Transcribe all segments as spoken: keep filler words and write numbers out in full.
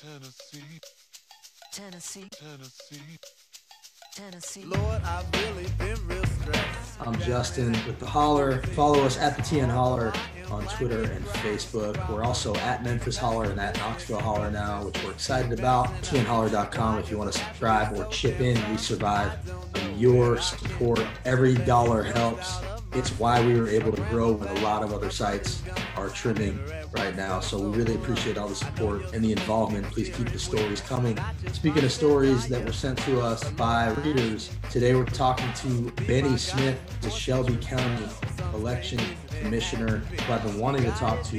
Tennessee, Tennessee, Tennessee, Tennessee. Lord, I've really been real stressed. I'm Justin with The Holler. Follow us at The T N Holler on Twitter and Facebook. We're also at Memphis Holler and at Knoxville Holler now, which we're excited about. T N Holler dot com if you want to subscribe or chip in. We survive on your support. Every dollar helps. It's why we were able to grow when a lot of other sites are trimming right now. So we really appreciate all the support and the involvement. Please keep the stories coming. Speaking of stories that were sent to us by readers, today we're talking to Benny Smith, the Shelby County Election Commissioner, who I've been wanting to talk to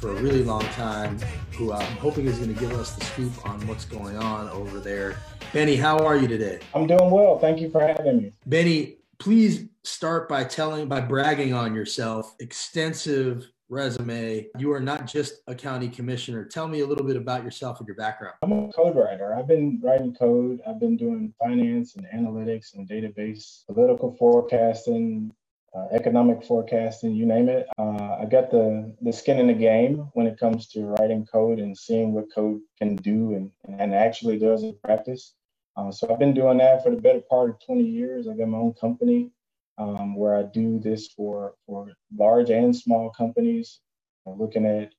for a really long time, who I'm hoping is going to give us the scoop on what's going on over there. Benny, how are you today? I'm doing well. Thank you for having me. Benny, please start by telling, by bragging on yourself. Extensive resume. You are not just a county commissioner. Tell me a little bit about yourself and your background. I'm a code writer. I've been writing code. I've been doing finance and analytics and database, political forecasting, uh, economic forecasting, you name it. Uh, I got the, the skin in the game when it comes to writing code and seeing what code can do and, and actually does in practice. Uh, so I've been doing that for the better part of twenty years. I got my own company um, where I do this for, for large and small companies, uh, looking at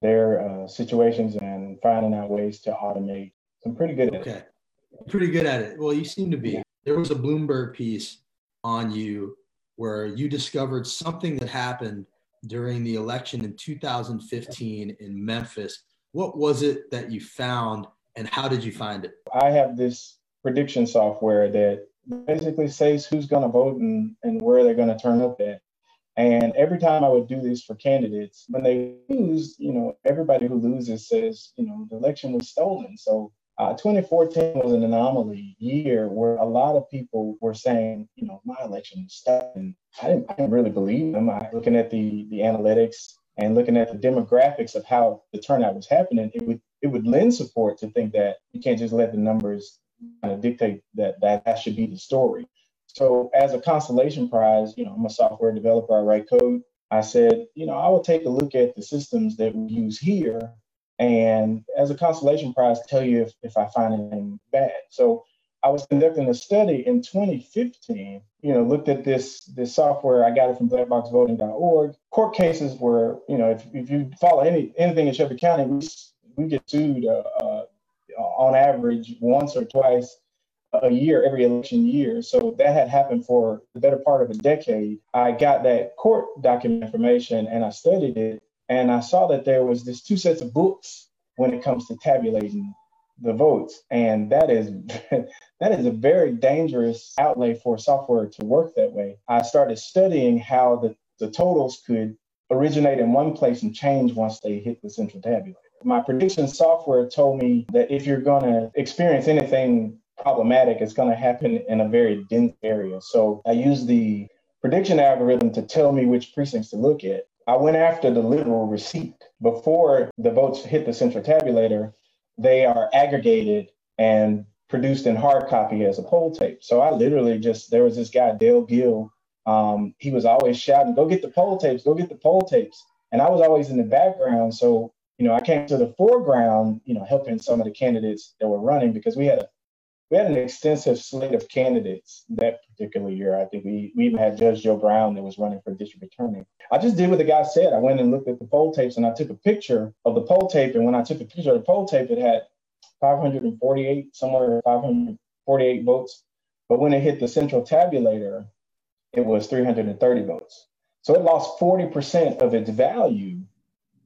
their uh, situations and finding out ways to automate. So I'm pretty good at okay. it. Okay, pretty good at it. Well, you seem to be. Yeah. There was a Bloomberg piece on you where you discovered something that happened during the election in two thousand fifteen in Memphis. What was it that you found? And how did you find it? I have this prediction software that basically says who's going to vote and, and where they're going to turn up at. And every time I would do this for candidates, when they lose, you know, everybody who loses says, you know, the election was stolen. So uh, twenty fourteen was an anomaly year where a lot of people were saying, you know, my election was stolen. I didn't, I didn't really believe them. I, looking at the, the analytics and looking at the demographics of how the turnout was happening, it would it would lend support to think that you can't just let the numbers kind of dictate that, that that should be the story. So as a consolation prize, you know, I'm a software developer, I write code. I said, you know, I will take a look at the systems that we use here and as a consolation prize, tell you if, if I find anything bad. So I was conducting a study in twenty fifteen, you know, looked at this, this software. I got it from Black Box Voting dot org. Court cases were, you know, if, if you follow any anything in Shelby County, we We get sued uh, uh, on average once or twice a year, every election year. So that had happened for the better part of a decade. I got that court document information and I studied it. And I saw that there was this two sets of books when it comes to tabulating the votes. And that is that is a very dangerous outlay for software to work that way. I started studying how the, the totals could originate in one place and change once they hit the central tabulator. My prediction software told me that if you're going to experience anything problematic, it's going to happen in a very dense area. So I used the prediction algorithm to tell me which precincts to look at. I went after the literal receipt. Before the votes hit the central tabulator, they are aggregated and produced in hard copy as a poll tape. So I literally just, there was this guy, Dale Gill. Um, he was always shouting, go get the poll tapes, go get the poll tapes. And I was always in the background. So you know, I came to the foreground, you know, helping some of the candidates that were running because we had a, we had an extensive slate of candidates that particular year. I think we, we even had Judge Joe Brown that was running for district attorney. I just did what the guy said. I went and looked at the poll tapes and I took a picture of the poll tape. And when I took a picture of the poll tape, it had five hundred forty-eight, somewhere five hundred forty-eight votes. But when it hit the central tabulator, it was three hundred thirty votes. So it lost forty percent of its value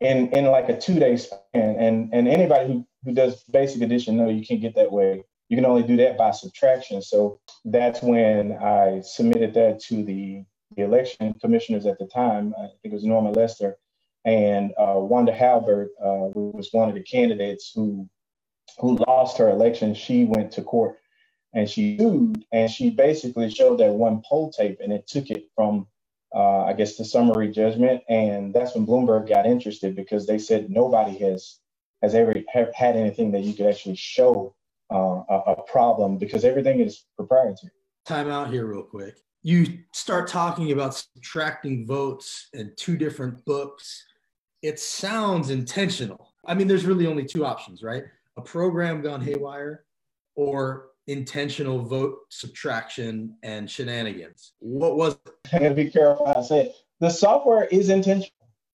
in in like a two-day span. And and anybody who, who does basic addition knows you can't get that way. You can only do that by subtraction. So that's when I submitted that to the, the election commissioners at the time. I think it was Norma Lester and uh, Wanda Halbert, uh, who was one of the candidates who who lost her election. She went to court and she sued, and she basically showed that one poll tape, and it took it from Uh, I guess the summary judgment, and that's when Bloomberg got interested because they said nobody has has ever have had anything that you could actually show uh, a, a problem because everything is proprietary. Time out here real quick. You start talking about subtracting votes in two different books. It sounds intentional. I mean, there's really only two options, right? program gone haywire or intentional vote subtraction and shenanigans? What was it? I gotta be careful how I say it. The software is intentional.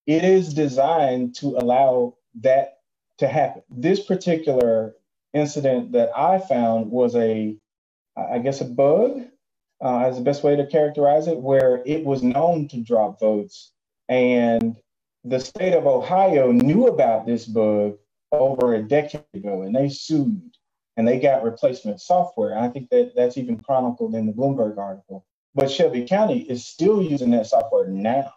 It is designed to allow that to happen. This particular incident that I found was a, I guess, a bug, uh, is the best way to characterize it, where it was known to drop votes. And the state of Ohio knew about this bug over a decade ago, and they sued, and they got replacement software. I think that that's even chronicled in the Bloomberg article. But Shelby County is still using that software now,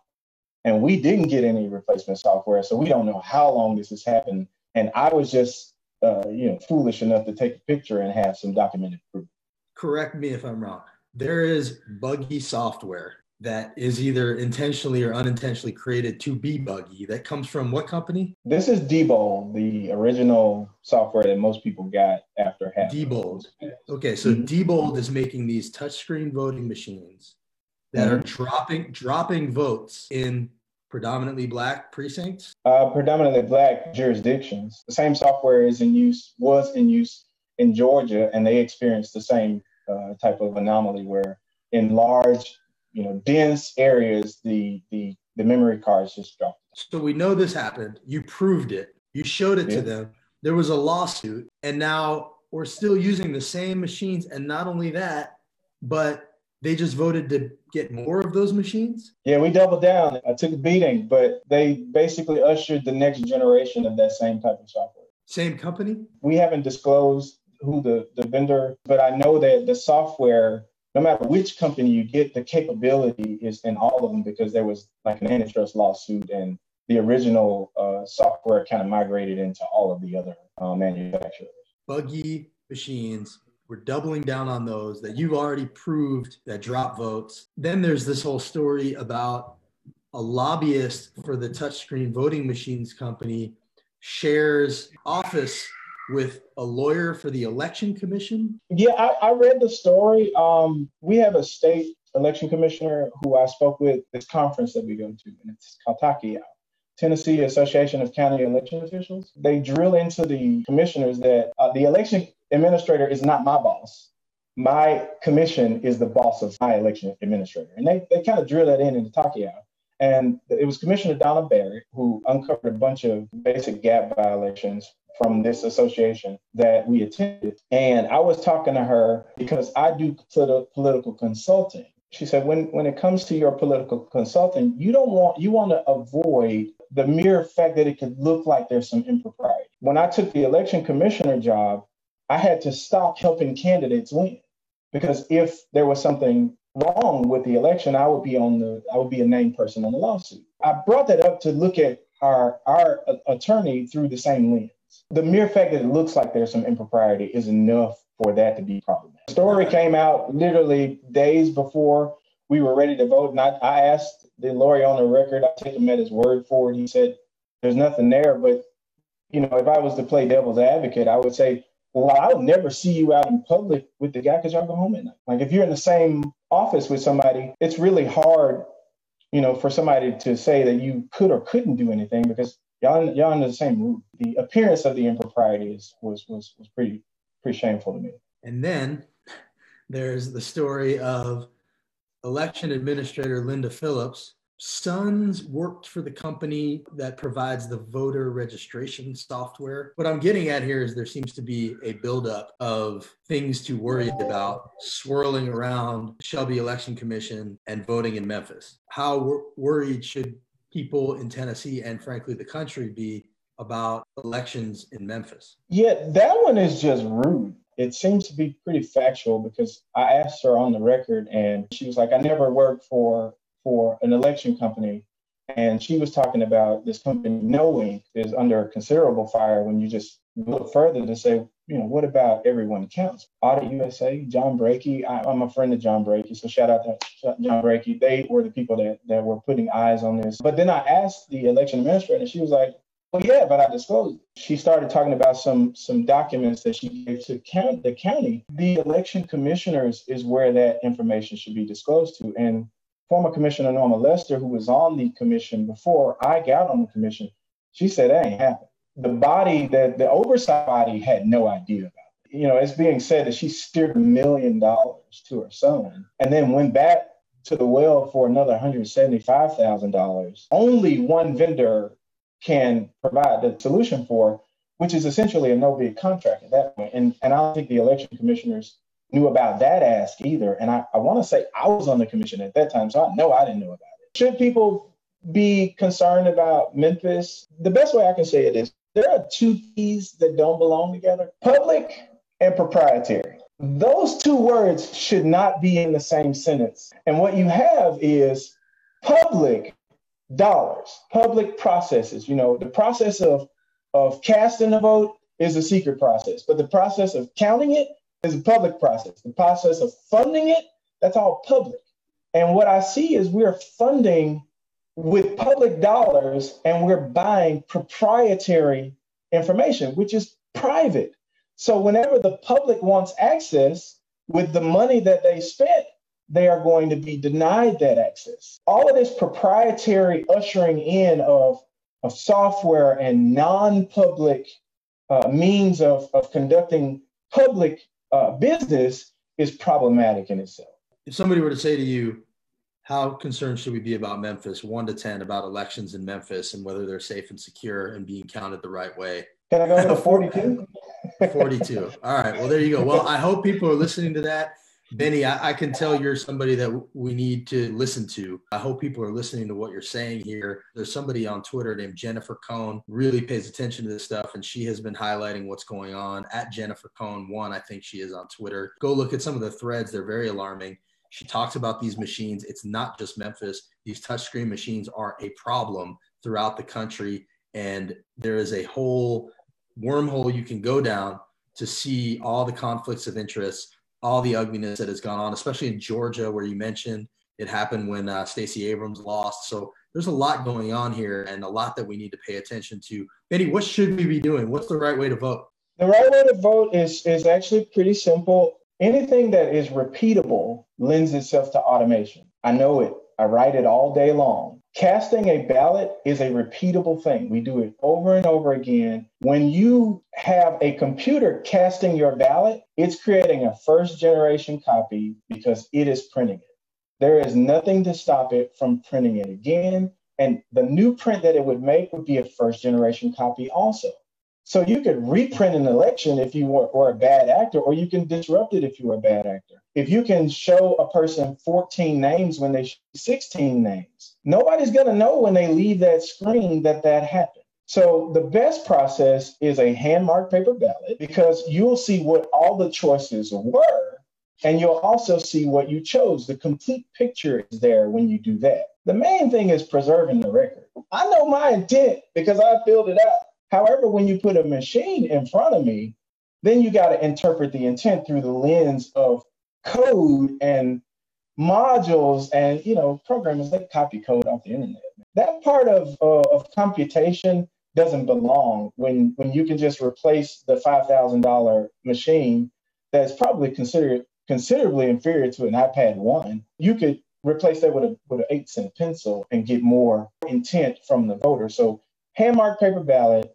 and we didn't get any replacement software, so we don't know how long this has happened. And I was just Uh, you know, foolish enough to take a picture and have some documented proof. Correct me if I'm wrong. There is buggy software that is either intentionally or unintentionally created to be buggy that comes from what company? This is Diebold, the original software that most people got after half. Diebold. Okay, so mm-hmm. Diebold is making these touchscreen voting machines that mm-hmm. are dropping dropping votes in predominantly Black precincts? Uh, predominantly Black jurisdictions. The same software is in use, was in use in Georgia, and they experienced the same uh, type of anomaly where in large, you know, dense areas, the, the, the memory cards just dropped. So we know this happened. You proved it. You showed it yeah. to them. There was a lawsuit, and now we're still using the same machines. And not only that, but they just voted to get more of those machines? Yeah, we doubled down. I took a beating, but they basically ushered the next generation of that same type of software. Same company? We haven't disclosed who the, the vendor, but I know that the software, no matter which company you get, the capability is in all of them because there was like an antitrust lawsuit and the original uh, software kind of migrated into all of the other uh, manufacturers. Buggy machines. We're doubling down on those that you've already proved that drop votes. Then there's this whole story about a lobbyist for the touchscreen voting machines company shares office with a lawyer for the election commission. Yeah, I, I read the story. Um, we have a state election commissioner who I spoke with this conference that we go to, and it's called TACIAL, Tennessee Association of County Election Officials. They drill into the commissioners that uh, the election administrator is not my boss. My commission is the boss of my election administrator. And they, they kind of drill that in in the TACIAL. And it was Commissioner Donna Barry who uncovered a bunch of basic gap violations from this association that we attended. And I was talking to her because I do politi- political consulting. She said, when, when it comes to your political consulting, you don't want, you want to avoid the mere fact that it could look like there's some impropriety. When I took the election commissioner job, I had to stop helping candidates win because if there was something wrong with the election, I would be on the, I would be a named person on the lawsuit. I brought that up to look at our, our attorney through the same lens. The mere fact that it looks like there's some impropriety is enough for that to be problematic. The story came out literally days before we were ready to vote. And I, I asked the lawyer on the record, I take him at his word for it. He said, there's nothing there. But, you know, if I was to play devil's advocate, I would say, well, I'll never see you out in public with the guy because y'all go home at night. Like if you're in the same office with somebody, it's really hard, you know, for somebody to say that you could or couldn't do anything because y'all y'all under the same roof. The appearance of the improprieties was was was pretty pretty shameful to me. And then there's the story of election administrator Linda Phillips. Sons worked for the company that provides the voter registration software. What I'm getting at here is there seems to be a buildup of things to worry about swirling around Shelby Election Commission and voting in Memphis. How wor- worried should people in Tennessee and frankly the country be about elections in Memphis? Yeah, that one is just rude. It seems to be pretty factual because I asked her on the record and she was like, I never worked for for an election company. And she was talking about this company knowing is under considerable fire when you just look further to say, you know, what about everyone counts? Audit U S A, John Brakey, I, I'm a friend of John Brakey, so shout out to John Brakey. They were the people that, that were putting eyes on this. But then I asked the election administrator and she was like, well, yeah, but I disclosed it. She started talking about some, some documents that she gave to count, the county. The election commissioners is where that information should be disclosed to. And former Commissioner Norma Lester, who was on the commission before I got on the commission, she said that ain't happened. the body, that the oversight body had no idea about. You know, it's being said that she steered a million dollars to her son and then went back to the well for another one hundred seventy-five thousand dollars. Only one vendor can provide the solution for, which is essentially a no-bid contract at that point. And, and I don't think the election commissioners knew about that ask either. And I, I want to say I was on the commission at that time, so I know I didn't know about it. Should people be concerned about Memphis? The best way I can say it is there are two T's that don't belong together: public and proprietary. Those two words should not be in the same sentence. And what you have is public dollars, public processes. You know, the process of, of casting a vote is a secret process, but the process of counting it is a public process. The process of funding it, that's all public. And what I see is we are funding with public dollars and we're buying proprietary information, which is private. So whenever the public wants access with the money that they spent, they are going to be denied that access. All of this proprietary ushering in of, of software and non-public uh, means of, of conducting public uh, business is problematic in itself. If somebody were to say to you, how concerned should we be about Memphis, one to ten, about elections in Memphis and whether they're safe and secure and being counted the right way? Can I go to forty-two? forty-two. All right. Well, there you go. Well, I hope people are listening to that. Benny, I, I can tell you're somebody that w- we need to listen to. I hope people are listening to what you're saying here. There's somebody on Twitter named Jennifer Cohn, really pays attention to this stuff, and she has been highlighting what's going on at Jennifer Cohn one, I think she is on Twitter. Go look at some of the threads. They're very alarming. She talks about these machines. It's not just Memphis. These touchscreen machines are a problem throughout the country. And there is a whole wormhole you can go down to see all the conflicts of interest, all the ugliness that has gone on, especially in Georgia, where you mentioned it happened when uh, Stacey Abrams lost. So there's a lot going on here and a lot that we need to pay attention to. Benny, what should we be doing? What's the right way to vote? The right way to vote is, is actually pretty simple. Anything that is repeatable lends itself to automation. I know it. I write it all day long. Casting a ballot is a repeatable thing. We do it over and over again. When you have a computer casting your ballot, it's creating a first generation copy because it is printing it. There is nothing to stop it from printing it again. And the new print that it would make would be a first generation copy also. So you could reprint an election if you were, were a bad actor, or you can disrupt it if you were a bad actor. If you can show a person fourteen names when they show sixteen names, nobody's going to know when they leave that screen that that happened. So the best process is a hand-marked paper ballot, because you'll see what all the choices were, and you'll also see what you chose. The complete picture is there when you do that. The main thing is preserving the record. I know my intent because I filled it out. However, when you put a machine in front of me, then you got to interpret the intent through the lens of code and modules and, you know, programmers that copy code off the internet. That part of, uh, of computation doesn't belong when, when you can just replace the five thousand dollars machine that's probably considered considerably inferior to an iPad one. You could replace that with a with an eight-cent pencil and get more intent from the voter. So hand-marked paper ballot,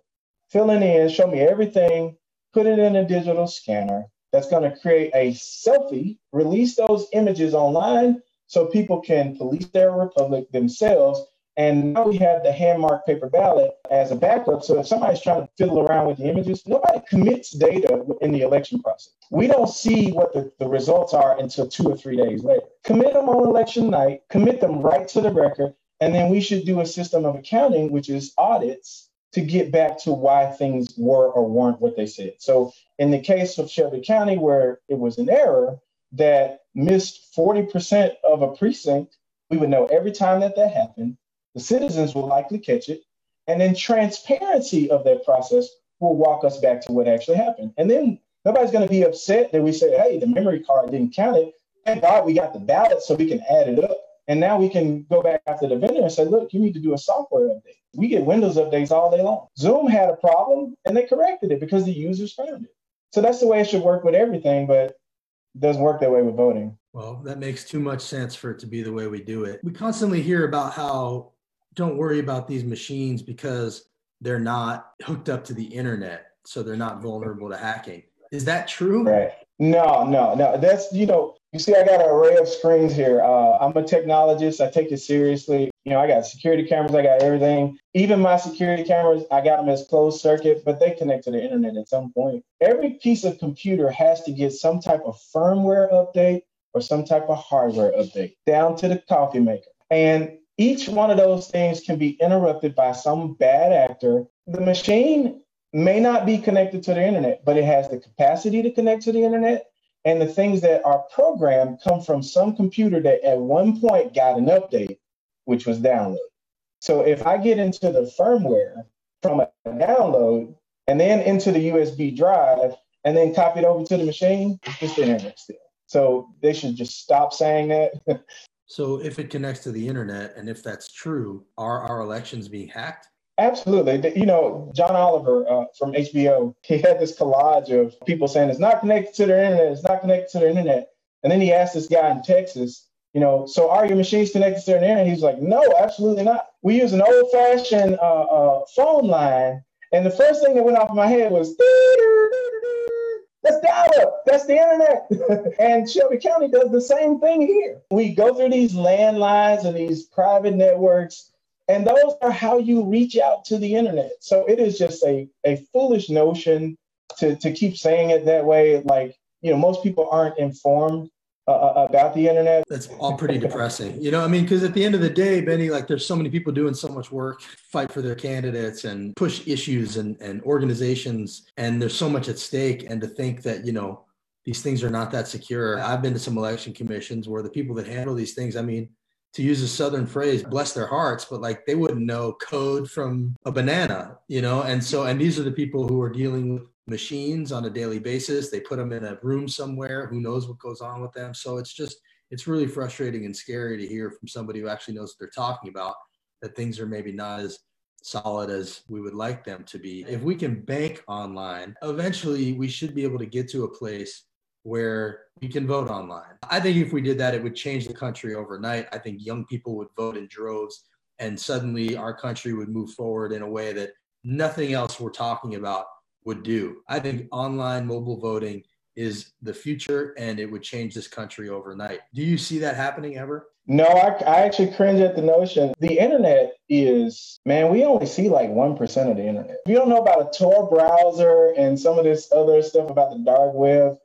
fill it in, show me everything, put it in a digital scanner. That's going to create a selfie, release those images online so people can police their republic themselves. And now we have the hand-marked paper ballot as a backup. So if somebody's trying to fiddle around with the images, nobody commits data in the election process. We don't see what the, the results are until two or three days later. Commit them on election night, commit them right to the record, and then we should do a system of accounting, which is audits, to get back to why things were or weren't what they said. So in the case of Shelby County, where it was an error that missed forty percent of a precinct, we would know every time that that happened. The citizens will likely catch it. And then transparency of that process will walk us back to what actually happened. And then nobody's going to be upset that we say, hey, the memory card didn't count it. Thank God we got the ballot so we can add it up. And now we can go back after the vendor and say, look, you need to do a software update. We get Windows updates all day long. Zoom had a problem, and they corrected it because the users found it. So that's the way it should work with everything, but it doesn't work that way with voting. Well, that makes too much sense for it to be the way we do it. We constantly hear about how don't worry about these machines because they're not hooked up to the internet, so they're not vulnerable to hacking. Is that true? Right. No, no, no. That's, you know, you see, I got an array of screens here. Uh, I'm a technologist. I take it seriously. You know, I got security cameras. I got everything. Even my security cameras, I got them as closed circuit, but they connect to the internet at some point. Every piece of computer has to get some type of firmware update or some type of hardware update, down to the coffee maker. And each one of those things can be interrupted by some bad actor. The machine may not be connected to the internet, but it has the capacity to connect to the internet. And the things that are programmed come from some computer that at one point got an update, which was download. So if I get into the firmware from a download and then into the U S B drive and then copy it over to the machine, it's the internet still. So they should just stop saying that. So if it connects to the internet, and if that's true, are our elections being hacked? Absolutely. You know, John Oliver uh, from H B O, he had this collage of people saying, it's not connected to the internet, it's not connected to the internet. And then he asked this guy in Texas, you know, so are your machines connected to the internet? He's like, no, absolutely not. We use an old fashioned uh, uh, phone line. And the first thing that went off in my head was, that's dial-up, that's the internet. And Shelby County does the same thing here. We go through these landlines and these private networks, and those are how you reach out to the internet. So it is just a, a foolish notion to, to keep saying it that way. Like, you know, most people aren't informed uh, about the internet. That's all pretty depressing. You know, I mean, because at the end of the day, Benny, like there's so many people doing so much work, fight for their candidates and push issues and, and organizations. And there's so much at stake. And to think that, you know, these things are not that secure. I've been to some election commissions where the people that handle these things, I mean, to use a Southern phrase, bless their hearts, but like they wouldn't know code from a banana, you know? And so, and these are the people who are dealing with machines on a daily basis. They put them in a room somewhere, who knows what goes on with them. So it's just, it's really frustrating and scary to hear from somebody who actually knows what they're talking about, that things are maybe not as solid as we would like them to be. If we can bank online, eventually we should be able to get to a place where you can vote online. I think if we did that, it would change the country overnight. I think young people would vote in droves, and suddenly our country would move forward in a way that nothing else we're talking about would do. I think online mobile voting is the future, and it would change this country overnight. Do you see that happening ever? No, I, I actually cringe at the notion. The internet is, man, we only see like one percent of the internet. If you don't know about a Tor browser and some of this other stuff about the dark web,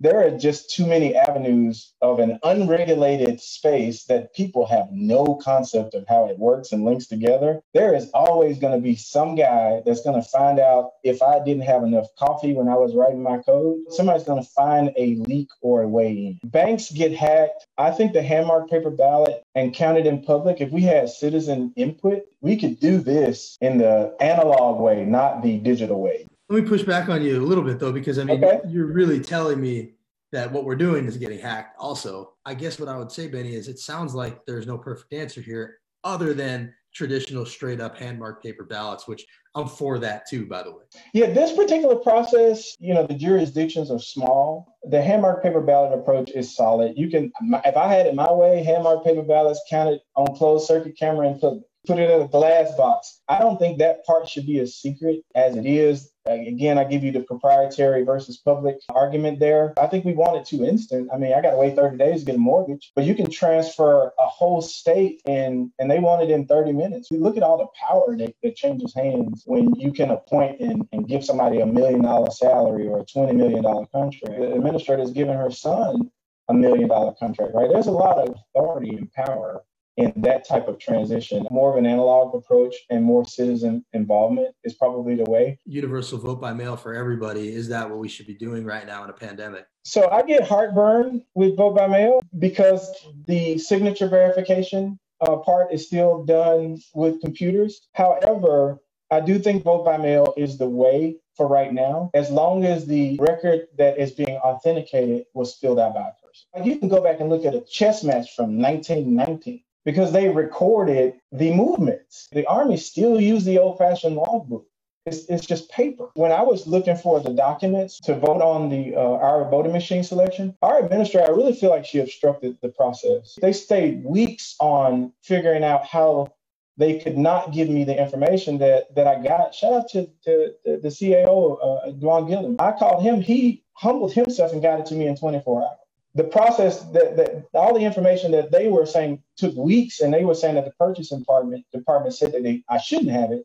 there are just too many avenues of an unregulated space that people have no concept of how it works and links together. There is always going to be some guy that's going to find out if I didn't have enough coffee when I was writing my code, somebody's going to find a leak or a way in. Banks get hacked. I think the hand-marked paper ballot and counted in public, if we had citizen input, we could do this in the analog way, not the digital way. Let me push back on you a little bit, though, because, I mean, okay, You're really telling me that what we're doing is getting hacked also. I guess what I would say, Benny, is it sounds like there's no perfect answer here other than traditional straight-up hand-marked paper ballots, which I'm for that, too, by the way. Yeah, this particular process, you know, the jurisdictions are small. The hand-marked paper ballot approach is solid. You can, if I had it my way, hand-marked paper ballots counted on closed-circuit camera and put, put it in a glass box. I don't think that part should be as secret as it is. Again, I give you the proprietary versus public argument there. I think we want it too instant. I mean, I got to wait thirty days to get a mortgage, but you can transfer a whole state and, and they want it in thirty minutes. We look at all the power that, that changes hands when you can appoint and, and give somebody a million dollar salary or a twenty million dollar contract. The administrator's giving her son a million dollar contract, right? There's a lot of authority and power in that type of transition. More of an analog approach and more citizen involvement is probably the way. Universal vote by mail for everybody. Is that what we should be doing right now in a pandemic? So I get heartburn with vote by mail because the signature verification uh, part is still done with computers. However, I do think vote by mail is the way for right now, as long as the record that is being authenticated was filled out by a person. You can go back and look at a chess match from nineteen nineteen. Because they recorded the movements. The Army still used the old-fashioned logbook. It's, it's just paper. When I was looking for the documents to vote on the uh, our voting machine selection, our administrator, I really feel like she obstructed the process. They stayed weeks on figuring out how they could not give me the information that, that I got. Shout out to, to, to the C A O, uh, Duan Gillum. I called him. He humbled himself and got it to me in twenty-four hours. The process, that, that all the information that they were saying took weeks, and they were saying that the purchasing department, department said that they, I shouldn't have it.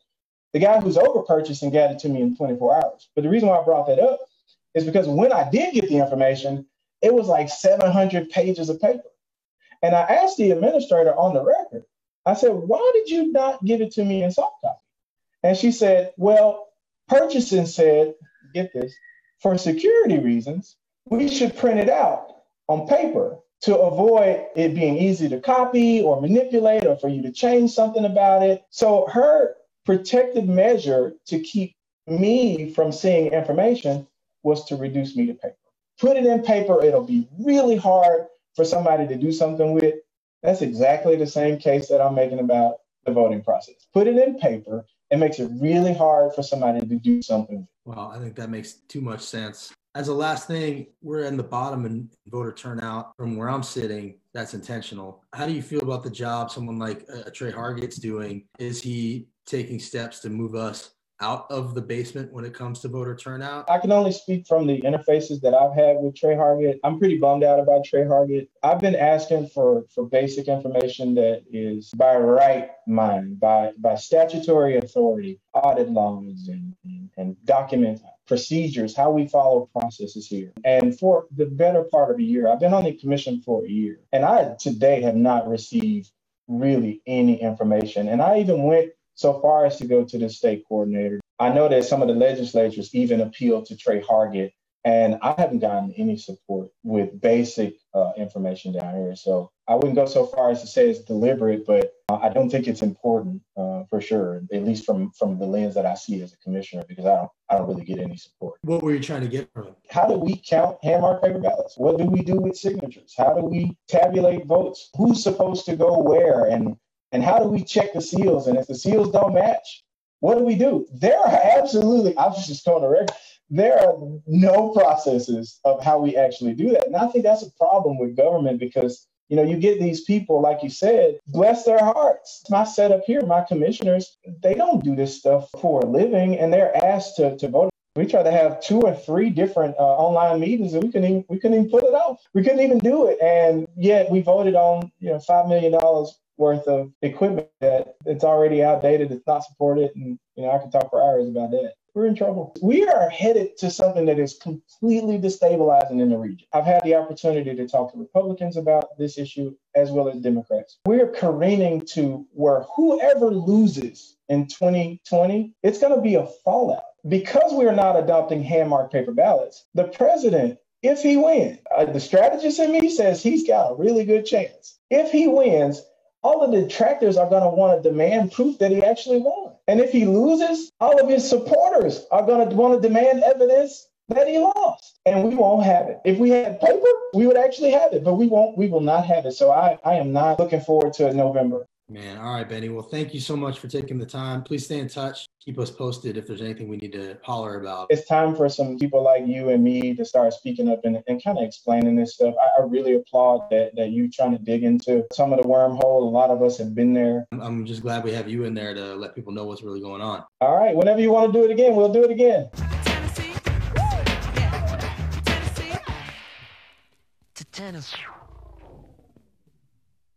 The guy who's over purchasing got it to me in twenty-four hours. But the reason why I brought that up is because when I did get the information, it was like seven hundred pages of paper. And I asked the administrator on the record, I said, why did you not give it to me in soft copy? And she said, well, purchasing said, get this, for security reasons, we should print it out on paper to avoid it being easy to copy or manipulate or for you to change something about it. So her protective measure to keep me from seeing information was to reduce me to paper. Put it in paper, it'll be really hard for somebody to do something with. That's exactly the same case that I'm making about the voting process. Put it in paper, it makes it really hard for somebody to do something. Wow, I think that makes too much sense. As a last thing, we're in the bottom in voter turnout from where I'm sitting. That's intentional. How do you feel about the job someone like uh, Trey Hargett's doing? Is he taking steps to move us out of the basement when it comes to voter turnout? I can only speak from the interfaces that I've had with Trey Hargett. I'm pretty bummed out about Trey Hargett. I've been asking for, for basic information that is by right mine, by, by statutory authority, audit laws and, and documents. Procedures, how we follow processes here. And for the better part of a year, I've been on the commission for a year, and I today have not received really any information. And I even went so far as to go to the state coordinator. I know that some of the legislatures even appealed to Trey Hargett, and I haven't gotten any support with basic uh, information down here. So I wouldn't go so far as to say it's deliberate, but I don't think it's important uh, for sure, at least from, from the lens that I see as a commissioner, because I don't, I don't really get any support. What were you trying to get from it? How do we count hand-marked paper ballots? What do we do with signatures? How do we tabulate votes? Who's supposed to go where? And, and how do we check the seals? And if the seals don't match, what do we do? There are absolutely, I was just going to record, there are no processes of how we actually do that. And I think that's a problem with government because, you know, you get these people, like you said, bless their hearts. My setup here, my commissioners, they don't do this stuff for a living, and they're asked to, to vote. We tried to have two or three different uh, online meetings, and we couldn't even, we couldn't even pull it off. We couldn't even do it. And yet we voted on, you know, five million dollars worth of equipment that it's already outdated, it's not supported. And, you know, I could talk for hours about that. We're in trouble. We are headed to something that is completely destabilizing in the region. I've had the opportunity to talk to Republicans about this issue as well as Democrats. We are careening to where whoever loses in twenty twenty, it's going to be a fallout. Because we are not adopting hand-marked paper ballots, the president, if he wins, uh, the strategist in me says he's got a really good chance. If he wins, all of the detractors are going to want to demand proof that he actually won. And if he loses, all of his supporters are going to want to demand evidence that he lost. And we won't have it. If we had paper, we would actually have it, but we won't, we will not have it. So I, I am not looking forward to November. Man. All right, Benny. Well, thank you so much for taking the time. Please stay in touch. Keep us posted if there's anything we need to holler about. It's time for some people like you and me to start speaking up and, and kind of explaining this stuff. I, I really applaud that that you trying to dig into some of the wormhole. A lot of us have been there. I'm just glad we have you in there to let people know what's really going on. All right. Whenever you want to do it again, we'll do it again. Tennessee. Woo! Yeah. Tennessee. To Tennessee.